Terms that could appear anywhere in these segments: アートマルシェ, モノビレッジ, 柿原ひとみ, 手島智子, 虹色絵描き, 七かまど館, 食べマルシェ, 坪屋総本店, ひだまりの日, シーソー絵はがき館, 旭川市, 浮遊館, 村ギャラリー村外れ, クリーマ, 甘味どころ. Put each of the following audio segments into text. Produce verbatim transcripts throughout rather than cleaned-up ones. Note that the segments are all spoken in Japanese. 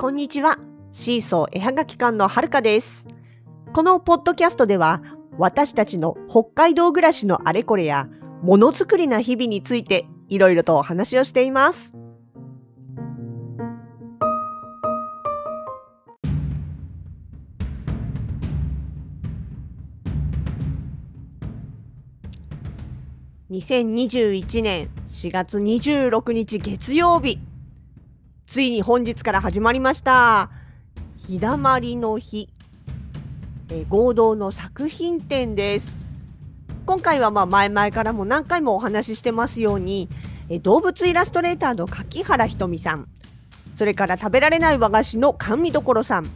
こんにちは、シーソー絵はがき館のはるかです。このポッドキャストでは、私たちの北海道暮らしのあれこれやものづくりな日々についていろいろとお話をしています。にせんにじゅういちねんしがつにじゅうろくにち月曜日、ついに本日から始まりました日だまりの日、え合同の作品展です。今回はまあ前々からも何回もお話ししてますように、え動物イラストレーターの柿原ひとみさん、それから食べられない和菓子の甘味どころさん、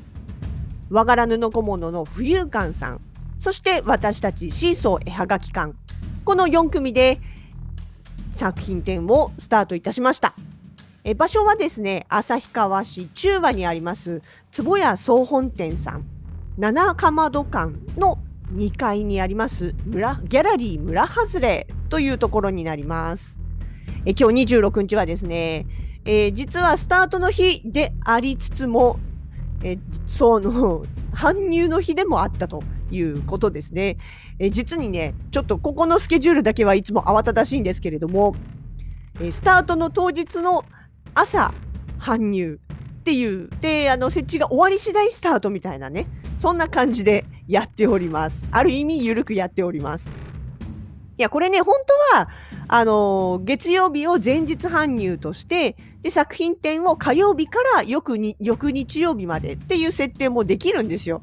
和柄布小物の浮遊館さん、そして私たちシーソー絵はがき館、このよんくみで作品展をスタートいたしました。え場所はですね、旭川市中和にあります坪屋総本店さん、七かまど館のにかいにあります村ギャラリー村外れというところになります。え今日にじゅうろくにちはですね、えー、実はスタートの日でありつつも、えその搬入の日でもあったということですね。え実にね、ちょっとここのスケジュールだけはいつも慌ただしいんですけれども、えスタートの当日の朝搬入っていうで、あの設置が終わり次第スタートみたいなね、そんな感じでやっております。ある意味ゆるくやっております。いや、これね、本当はあのー、月曜日を前日搬入として、で作品展を火曜日から翌に翌日曜日までっていう設定もできるんですよ。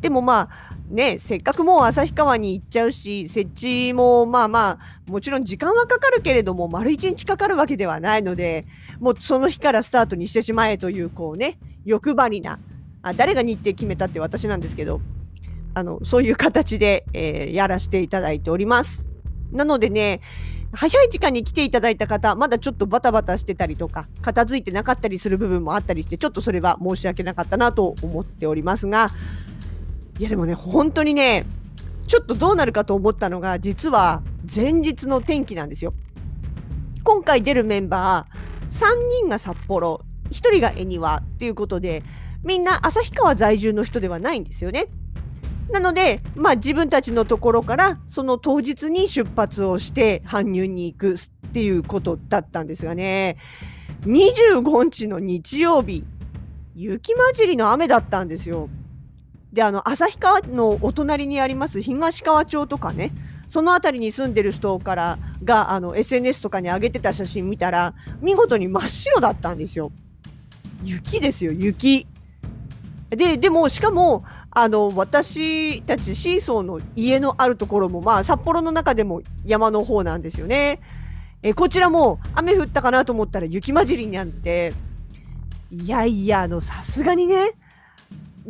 でもまあね、せっかくもう旭川に行っちゃうし、設置もまあまあもちろん時間はかかるけれども、丸一日かかるわけではないので、もうその日からスタートにしてしまえという、こうね、欲張りな、あ、誰が日程決めたって私なんですけど、あのそういう形で、えー、やらせていただいております。なのでね、早い時間に来ていただいた方、まだちょっとバタバタしてたりとか、片付いてなかったりする部分もあったりして、ちょっとそれは申し訳なかったなと思っておりますが、いやでもね、本当にね、ちょっとどうなるかと思ったのが、実は前日の天気なんですよ。今回出るメンバーさんにんが札幌、ひとりが恵庭っていうことで、みんな旭川在住の人ではないんですよね。なので、まあ自分たちのところからその当日に出発をして搬入に行くっていうことだったんですがね、にじゅうごにちの日曜日、雪混じりの雨だったんですよ。で、あの旭川のお隣にあります東川町とかね、その辺りに住んでる人からがあの エスエヌエス とかに上げてた写真見たら、見事に真っ白だったんですよ。雪ですよ、雪で。でもしかもあの私たちシーソーの家のあるところも、まあ札幌の中でも山の方なんですよね。えこちらも雨降ったかなと思ったら雪混じりになって、いやいや、あのさすがにね、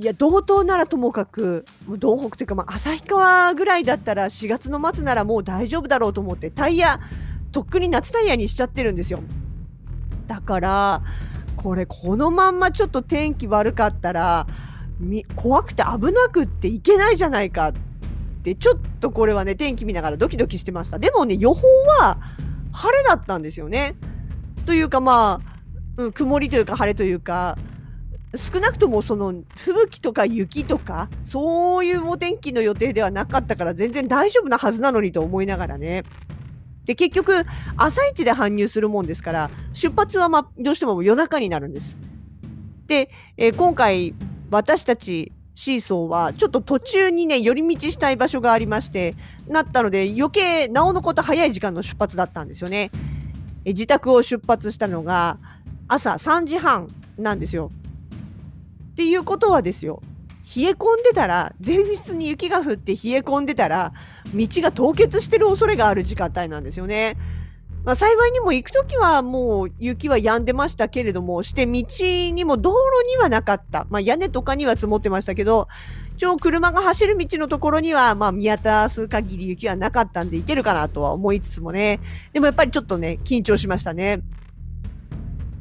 いや道東ならともかく、もう道北というか、まあ旭川ぐらいだったらしがつの末ならもう大丈夫だろうと思って、タイヤとっくに夏タイヤにしちゃってるんですよ。だからこれ、このまんまちょっと天気悪かったら怖くて危なくっていけないじゃないかって、ちょっとこれはね、天気見ながらドキドキしてました。でもね、予報は晴れだったんですよね。というかまあ、うん、曇りというか晴れというか、少なくともその吹雪とか雪とかそういうお天気の予定ではなかったから、全然大丈夫なはずなのにと思いながらね。で結局朝一で搬入するもんですから、出発はまあどうしても夜中になるんです。で、えー、今回私たちシーソーはちょっと途中にね、寄り道したい場所がありましてなったので、余計なおのこと早い時間の出発だったんですよね。えー、自宅を出発したのが朝さんじはんなんですよ。っていうことはですよ、冷え込んでたら、前日に雪が降って冷え込んでたら、道が凍結してる恐れがある時間帯なんですよね。まあ、幸いにも行くときはもう雪は止んでましたけれども、して道にも道路にはなかった。まあ、屋根とかには積もってましたけど、ちょうど車が走る道のところにはまあ見渡す限り雪はなかったんで、行けるかなとは思いつつもね。でもやっぱりちょっとね、緊張しましたね。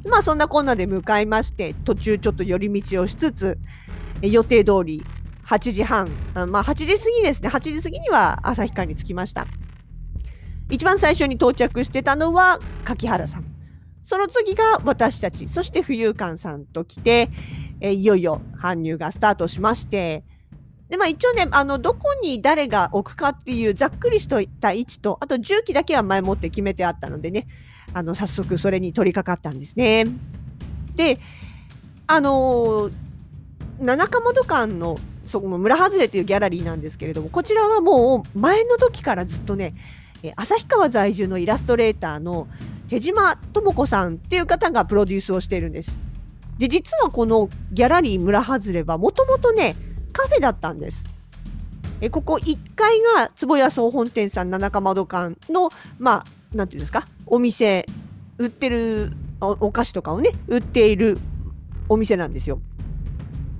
まあそんなこんなで向かいまして、途中ちょっと寄り道をしつつ、予定通りはちじはん、まあはちじ過ぎですね、はちじ過ぎには旭川に着きました。一番最初に到着してたのは柿原さん、その次が私たち、そして浮遊館さんと来て、えー、いよいよ搬入がスタートしまして、でまあ、一応ね、あのどこに誰が置くかっていうざっくりとした位置と、あと重機だけは前もって決めてあったのでね、あの早速それに取り掛かったんですね。で、あのー、七日本館のそこの村外れというギャラリーなんですけれども、こちらはもう前の時からずっとね、旭川在住のイラストレーターの手島智子さんっていう方がプロデュースをしているんです。で、実はこのギャラリー村外れはもともとね、カフェだったんです。えここいっかいが坪屋総本店さん七日窓館の、まあ、なんていうんですか、お店、売ってる お, お菓子とかをね、売っているお店なんですよ。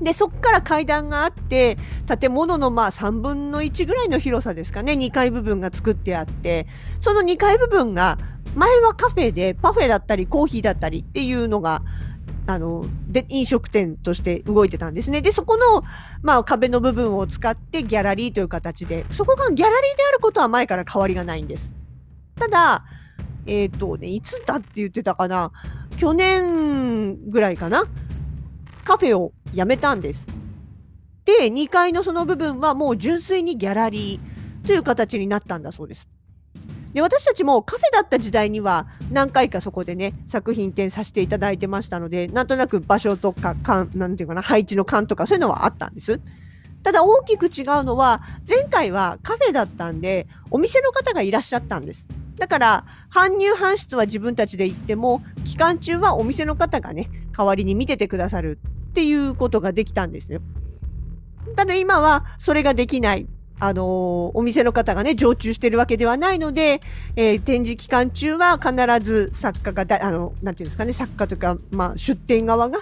で、そこから階段があって、建物のまあさんぶんのいちぐらいの広さですかね、にかい部分が作ってあって、そのにかい部分が、前はカフェでパフェだったりコーヒーだったりっていうのが、あの、で、飲食店として動いてたんですね。で、そこの、まあ壁の部分を使ってギャラリーという形で、そこがギャラリーであることは前から変わりがないんです。ただ、えっとね、いつだって言ってたかな、去年ぐらいかな、カフェをやめたんです。で、にかいのその部分はもう純粋にギャラリーという形になったんだそうです。で、私たちもカフェだった時代には何回かそこでね、作品展させていただいてましたので、なんとなく場所とか、かん、なんていうかな、配置の感とかそういうのはあったんです。ただ大きく違うのは、前回はカフェだったんで、お店の方がいらっしゃったんです。だから、搬入搬出は自分たちで行っても、期間中はお店の方がね、代わりに見ててくださるっていうことができたんですよ。ただ今はそれができない。あのー、お店の方がね、常駐してるわけではないので、えー、展示期間中は必ず作家がだ、あの、なんていうんですかね、作家というか、まあ、出店側が、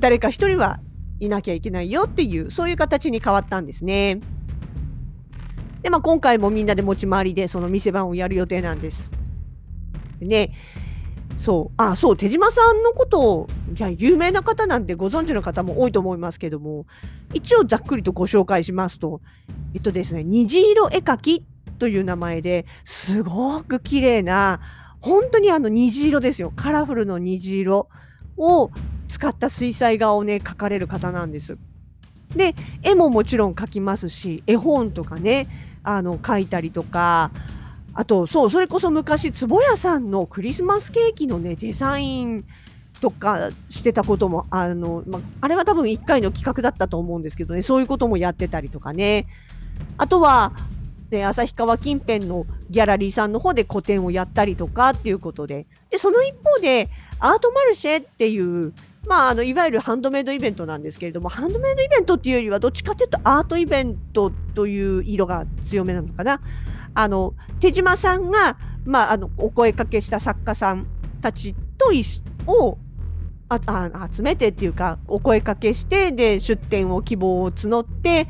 誰か一人はいなきゃいけないよっていう、そういう形に変わったんですね。で、まあ、今回もみんなで持ち回りで、その店番をやる予定なんです。でね、そう、あ、そう、手島さんのことを、いや、有名な方なんでご存知の方も多いと思いますけども、一応ざっくりとご紹介しますと、えっとですね、虹色絵描きという名前ですごく綺麗な、本当にあの虹色ですよ。カラフルの虹色を使った水彩画をね、描かれる方なんです。で、絵ももちろん描きますし、絵本とかね、あの、描いたりとか、あと、そう、それこそ昔、坪屋さんのクリスマスケーキのね、デザインとかしてたことも、あの、ま、あれは多分いっかいの企画だったと思うんですけどね、そういうこともやってたりとかね。あとは、ね、旭川近辺のギャラリーさんの方で個展をやったりとかっていうことで。で、その一方で、アートマルシェっていう、まあ、あの、いわゆるハンドメイドイベントなんですけれども、ハンドメイドイベントっていうよりは、どっちかっていうとアートイベントという色が強めなのかな。あの、手島さんが、まあ、あの、お声かけした作家さんたちといをああ集めてっていうか、お声かけして、で、出展を希望を募って、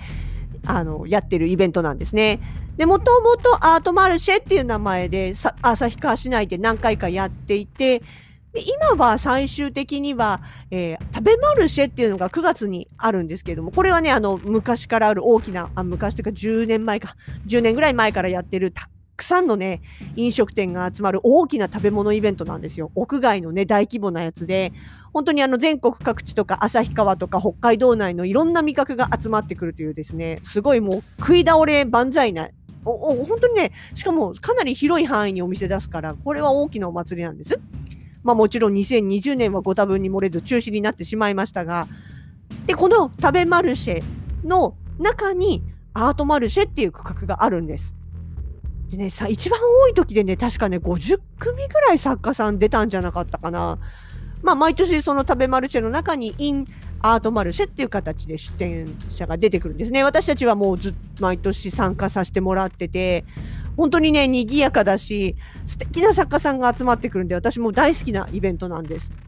あの、やってるイベントなんですね。で、もともとアートマルシェっていう名前で、旭川市内で何回かやっていて、で、今は最終的には、えー、食べマルシェっていうのがくがつにあるんですけれども、これはね、あの、昔からある大きな、あ、昔というかじゅうねんまえか、じゅうねんぐらい前からやってるたくさんのね、飲食店が集まる大きな食べ物イベントなんですよ。屋外のね、大規模なやつで、本当にあの、全国各地とか、旭川とか北海道内のいろんな味覚が集まってくるというですね、すごいもう食い倒れ万歳な、お、お、本当にね、しかもかなり広い範囲にお店出すから、これは大きなお祭りなんです。まあもちろんにせんにじゅうねんはご多分に漏れず中止になってしまいましたが、で、この食べマルシェの中にアートマルシェっていう区画があるんです。でね、さ、一番多い時でね、確かね、ごじゅっくみぐらい作家さん出たんじゃなかったかな。まあ毎年その食べマルシェの中に in アートマルシェっていう形で出展者が出てくるんですね。私たちはもうずっと毎年参加させてもらってて、本当にね、賑やかだし、素敵な作家さんが集まってくるんで、私も大好きなイベントなんです。だか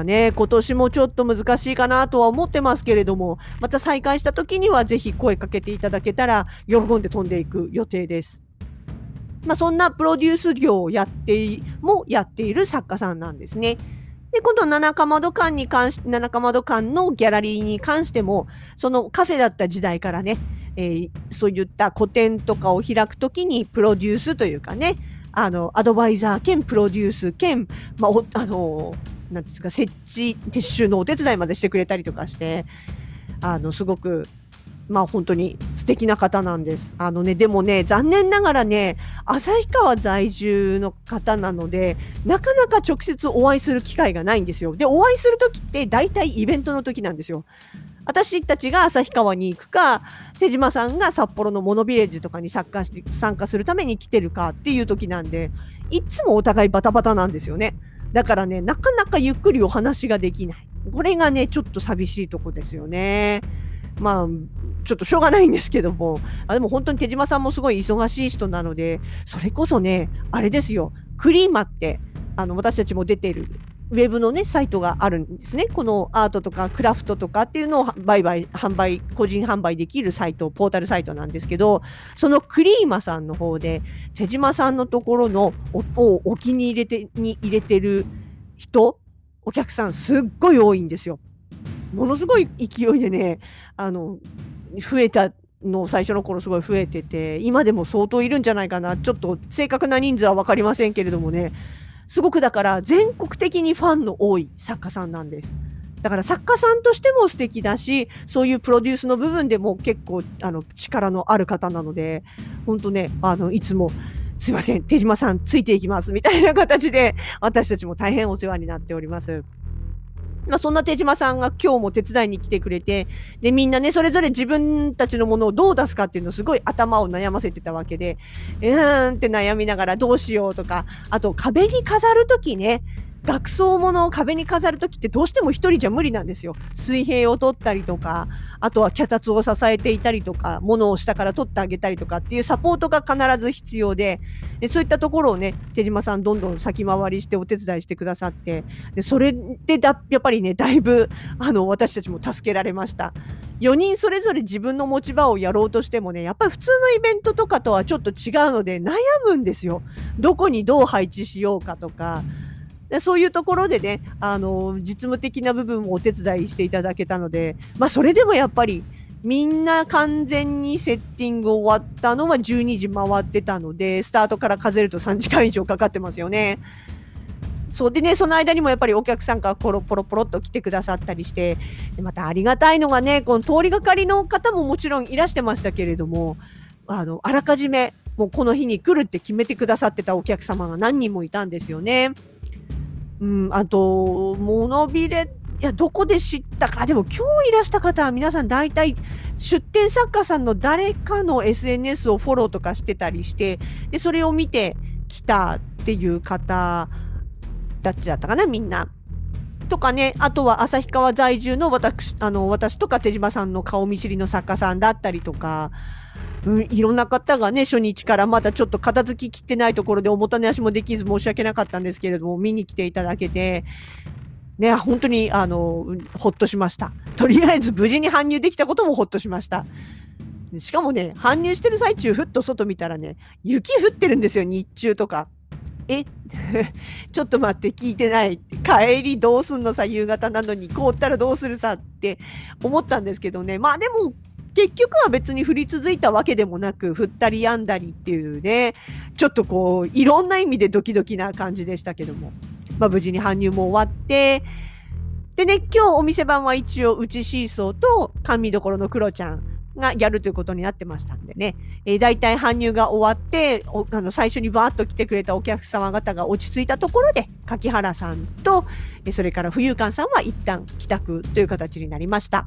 らね、今年もちょっと難しいかなとは思ってますけれども、また再開した時にはぜひ声かけていただけたら、喜んで飛んでいく予定です。まあそんなプロデュース業をやって、もやっている作家さんなんですね。で、今度、七日窓館に関し、七日窓館のギャラリーに関しても、そのカフェだった時代からね、えー、そういった個展とかを開くときにプロデュースというかね、あのアドバイザー兼プロデュース兼、まあ、おあのなんですか設置撤収のお手伝いまでしてくれたりとかして、あのすごくまあ本当に素敵な方なんです。あのねでもね残念ながらね旭川在住の方なのでなかなか直接お会いする機会がないんですよ。でお会いする時って大体イベントの時なんですよ。私たちが旭川に行くか手島さんが札幌のモノビレッジとかに参加し、参加するために来てるかっていう時なんでいつもお互いバタバタなんですよね。だからねなかなかゆっくりお話ができない。これがねちょっと寂しいとこですよね。まあちょっとしょうがないんですけども、あでも本当に手島さんもすごい忙しい人なので、それこそねあれですよ、クリーマってあの私たちも出ているウェブのねサイトがあるんですね。このアートとかクラフトとかっていうのを売買販売個人販売できるサイトポータルサイトなんですけど、そのクリーマさんの方で手島さんのところのをお気に入りてに入れてる人お客さんすっごい多いんですよ。ものすごい勢いでねあの増えたの最初の頃すごい増えてて今でも相当いるんじゃないかな。ちょっと正確な人数は分かりませんけれどもね、すごくだから全国的にファンの多い作家さんなんです。だから作家さんとしても素敵だし、そういうプロデュースの部分でも結構あの力のある方なので、本当ねあのいつもすいません手島さんついていきますみたいな形で私たちも大変お世話になっております。まあ、そんな手島さんが今日も手伝いに来てくれて、で、みんなね、それぞれ自分たちのものをどう出すかっていうのをすごい頭を悩ませてたわけで、うーんって悩みながらどうしようとか、あと壁に飾るときね、額装物を壁に飾るときってどうしても一人じゃ無理なんですよ。水平を取ったりとか、あとは脚立を支えていたりとか、物を下から取ってあげたりとかっていうサポートが必ず必要で、でそういったところをね、手島さんどんどん先回りしてお手伝いしてくださって、でそれでだやっぱりね、だいぶあの私たちも助けられました。よにんそれぞれ自分の持ち場をやろうとしてもね、やっぱり普通のイベントとかとはちょっと違うので悩むんですよ。どこにどう配置しようかとか、でそういうところでね、あの実務的な部分もお手伝いしていただけたので、まあ、それでもやっぱりみんな完全にセッティング終わったのはじゅうにじ回ってたので、スタートから数えるとさんじかん以上かかってますよね。そうでね、その間にもやっぱりお客さんがポロポロポロっと来てくださったりして、でまたありがたいのがね、この通りがかりの方ももちろんいらしてましたけれども、あのあらかじめもうこの日に来るって決めてくださってたお客様が何人もいたんですよね。うん、あとモノビレ、いやどこで知ったか、でも今日いらした方は皆さん大体出展作家さんの誰かの エスエヌエス をフォローとかしてたりして、でそれを見てきたっていう方だっちだったかな、みんなとかね。あとは旭川在住の 私, あの私とか手島さんの顔見知りの作家さんだったりとか、うん、いろんな方がね、初日からまだちょっと片付ききってないところでおもたね足もできず申し訳なかったんですけれども、見に来ていただけて、ね、本当に、あの、ほっとしました。とりあえず無事に搬入できたこともほっとしました。しかもね、搬入してる最中、ふっと外見たらね、雪降ってるんですよ、日中とか。えちょっと待って、聞いてない、帰りどうすんのさ、夕方なのに凍ったらどうするさって思ったんですけどね。まあでも結局は別に降り続いたわけでもなく、降ったりやんだりっていうね、ちょっとこういろんな意味でドキドキな感じでしたけども、まあ無事に搬入も終わって、でね、今日お店番は一応うちシーソーと甘味どころのクロちゃんがやるということになってましたんでね、えー、だいたい搬入が終わってあの最初にバーッと来てくれたお客様方が落ち着いたところで、柿原さんとそれから冬館さんは一旦帰宅という形になりました。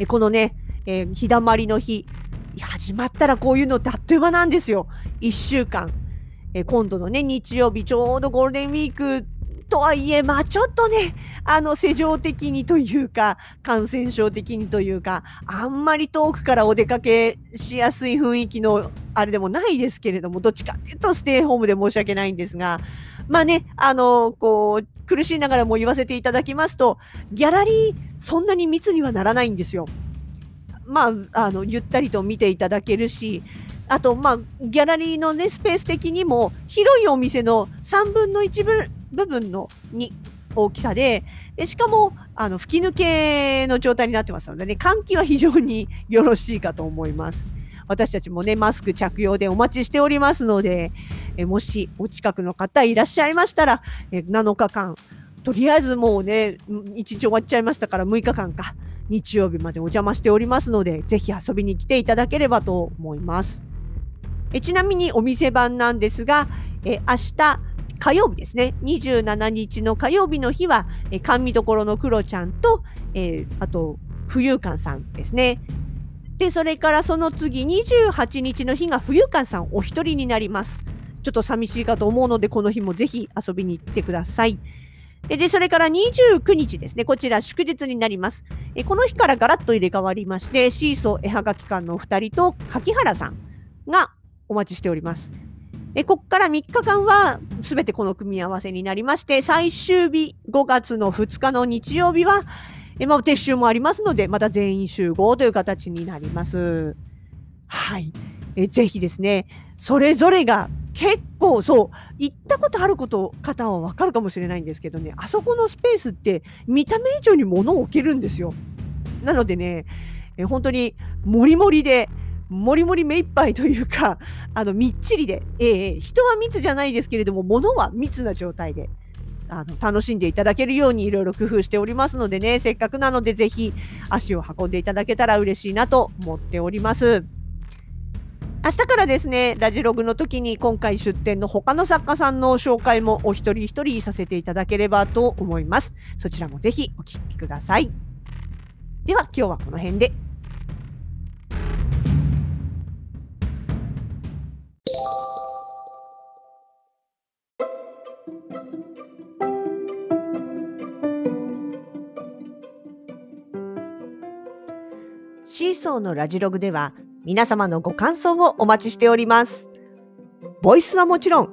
えこのね、えー、日だまりの日始まったらこういうのってあっという間なんですよ。いっしゅうかん、え今度のね日曜日、ちょうどゴールデンウィークとはいえ、まあちょっとね、あの、世情的にというか、感染症的にというか、あんまり遠くからお出かけしやすい雰囲気の、あれでもないですけれども、どっちかっていうとステイホームで申し訳ないんですが、まあね、あの、こう、苦しいながらも言わせていただきますと、ギャラリー、そんなに密にはならないんですよ。まあ、あの、ゆったりと見ていただけるし、あと、まあ、ギャラリーのね、スペース的にも、広いお店のさんぶんのいち分、部分のに大きさ で, でしかもあの吹き抜けの状態になってますのでね、換気は非常によろしいかと思います。私たちもねマスク着用でお待ちしておりますので、えもしお近くの方いらっしゃいましたら、えなのかかん、とりあえずもうねいちにち終わっちゃいましたからむいかかんか、日曜日までお邪魔しておりますので、ぜひ遊びに来ていただければと思います。えちなみにお店番なんですが、え明日火曜日ですね、にじゅうしちにちの火曜日の日は、え甘味どころのクロちゃんと、えー、あと浮遊館さんですね。でそれからその次にじゅうはちにちの日が浮遊館さんお一人になります。ちょっと寂しいかと思うので、この日もぜひ遊びに行ってください。で、でそれからにじゅうくにちですね、こちら祝日になります。えこの日からガラッと入れ替わりまして、シーソー絵はがき館のお二人と柿原さんがお待ちしております。えここからみっかかんはすべてこの組み合わせになりまして、最終日ごがつのふつかの日曜日はえ、まあ、撤収もありますので、また全員集合という形になります。はい、えぜひですね、それぞれが結構そう行ったことあること方は分かるかもしれないんですけどね、あそこのスペースって見た目以上に物を置けるんですよ。なのでね、え本当にもりもりでもりもり目いっぱいというか、あのみっちりで、えー、人は密じゃないですけれども、物は密な状態であの楽しんでいただけるようにいろいろ工夫しておりますのでね、せっかくなのでぜひ足を運んでいただけたら嬉しいなと思っております。明日からですね、ラジログの時に今回出展の他の作家さんの紹介もお一人一人させていただければと思います。そちらもぜひお聞きください。では今日はこの辺で。シーソーのラジログでは皆様のご感想をお待ちしております。ボイスはもちろん、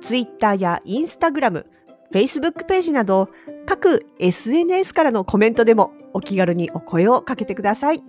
ツイッターやインスタグラム、フェイスブックページなど各 エスエヌエス からのコメントでもお気軽にお声をかけてください。